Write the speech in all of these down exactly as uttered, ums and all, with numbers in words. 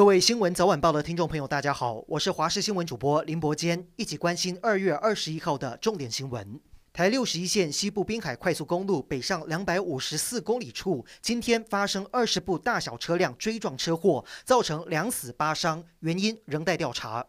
各位新闻早晚报的听众朋友，大家好，我是华视新闻主播林伯坚，一起关心二月二十一号的重点新闻。台六十一线西部滨海快速公路北上两百五十四公里处，今天发生二十部大小车辆追撞车祸，造成两死八伤，原因仍待调查。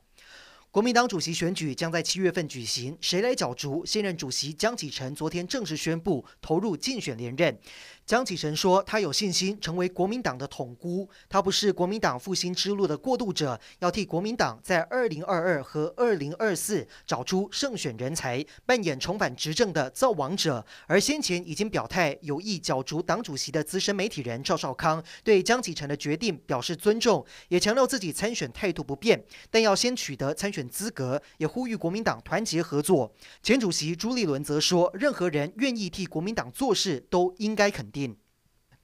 国民党主席选举将在七月份举行，谁来角逐？现任主席江启臣昨天正式宣布投入竞选连任。江启臣说，他有信心成为国民党的统姑，他不是国民党复兴之路的过渡者，要替国民党在二零二二和二零二四找出胜选人才，扮演重返执政的造王者。而先前已经表态有意角逐党主席的资深媒体人赵少康，对江启臣的决定表示尊重，也强调自己参选态度不变，但要先取得参选资格，也呼吁国民党团结合作。前主席朱立伦则说，任何人愿意替国民党做事，都应该肯定。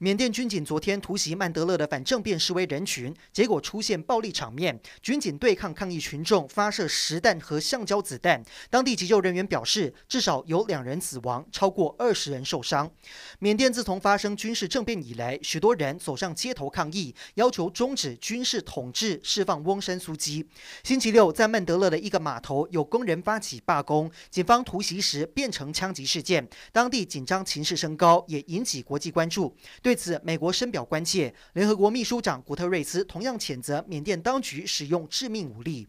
缅甸军警昨天突袭曼德勒的反政变示威人群，结果出现暴力场面，军警对抗抗议群众发射实弹和橡胶子弹。当地急救人员表示，至少有两人死亡，超过二十人受伤。缅甸自从发生军事政变以来，许多人走上街头抗议，要求终止军事统治，释放翁山苏姬。星期六，在曼德勒的一个码头，有工人发起罢工，警方突袭时变成枪击事件，当地紧张情势升高，也引起国际关注。对此，美国深表关切。联合国秘书长古特瑞斯同样谴责缅甸当局使用致命武力。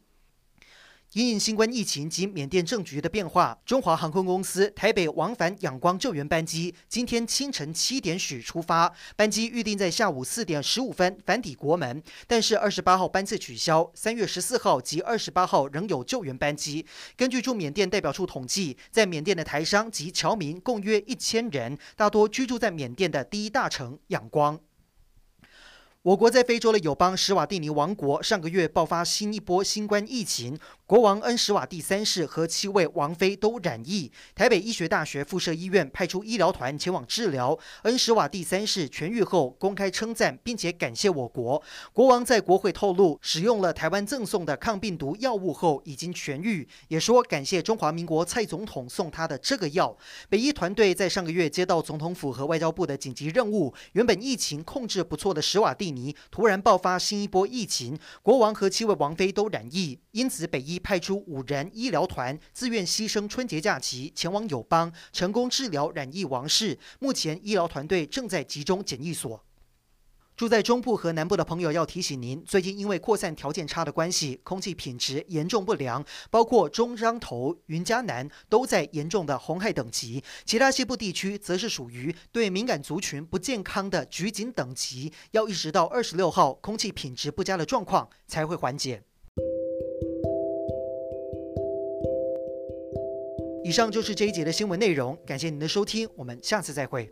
因应新冠疫情及缅甸政局的变化，中华航空公司台北往返仰光救援班机今天清晨七点许出发，班机预定在下午四点十五分返抵国门，但是二十八号班次取消，三月十四号及二十八号仍有救援班机。根据驻缅甸代表处统计，在缅甸的台商及侨民共约一千人，大多居住在缅甸的第一大城仰光。我国在非洲的友邦史瓦帝尼王国上个月爆发新一波新冠疫情，国王恩史瓦蒂三世和七位王妃都染疫。台北医学大学附设医院派出医疗团前往治疗。恩史瓦蒂三世痊愈后公开称赞并且感谢我国。国王在国会透露，使用了台湾赠送的抗病毒药物后已经痊愈，也说感谢中华民国蔡总统送他的这个药。北医团队在上个月接到总统府和外交部的紧急任务，原本疫情控制不错的史瓦蒂突然爆发新一波疫情，国王和七位王妃都染疫，因此北医派出五人医疗团自愿牺牲春节假期前往友邦，成功治疗染疫王室。目前医疗团队正在集中检疫所。住在中部和南部的朋友要提醒您，最近因为扩散条件差的关系，空气品质严重不良，包括中彰投、云嘉南都在严重的红害等级，其他西部地区则是属于对敏感族群不健康的橘警等级，要一直到二十六号空气品质不佳的状况才会缓解。以上就是这一节的新闻内容，感谢您的收听，我们下次再会。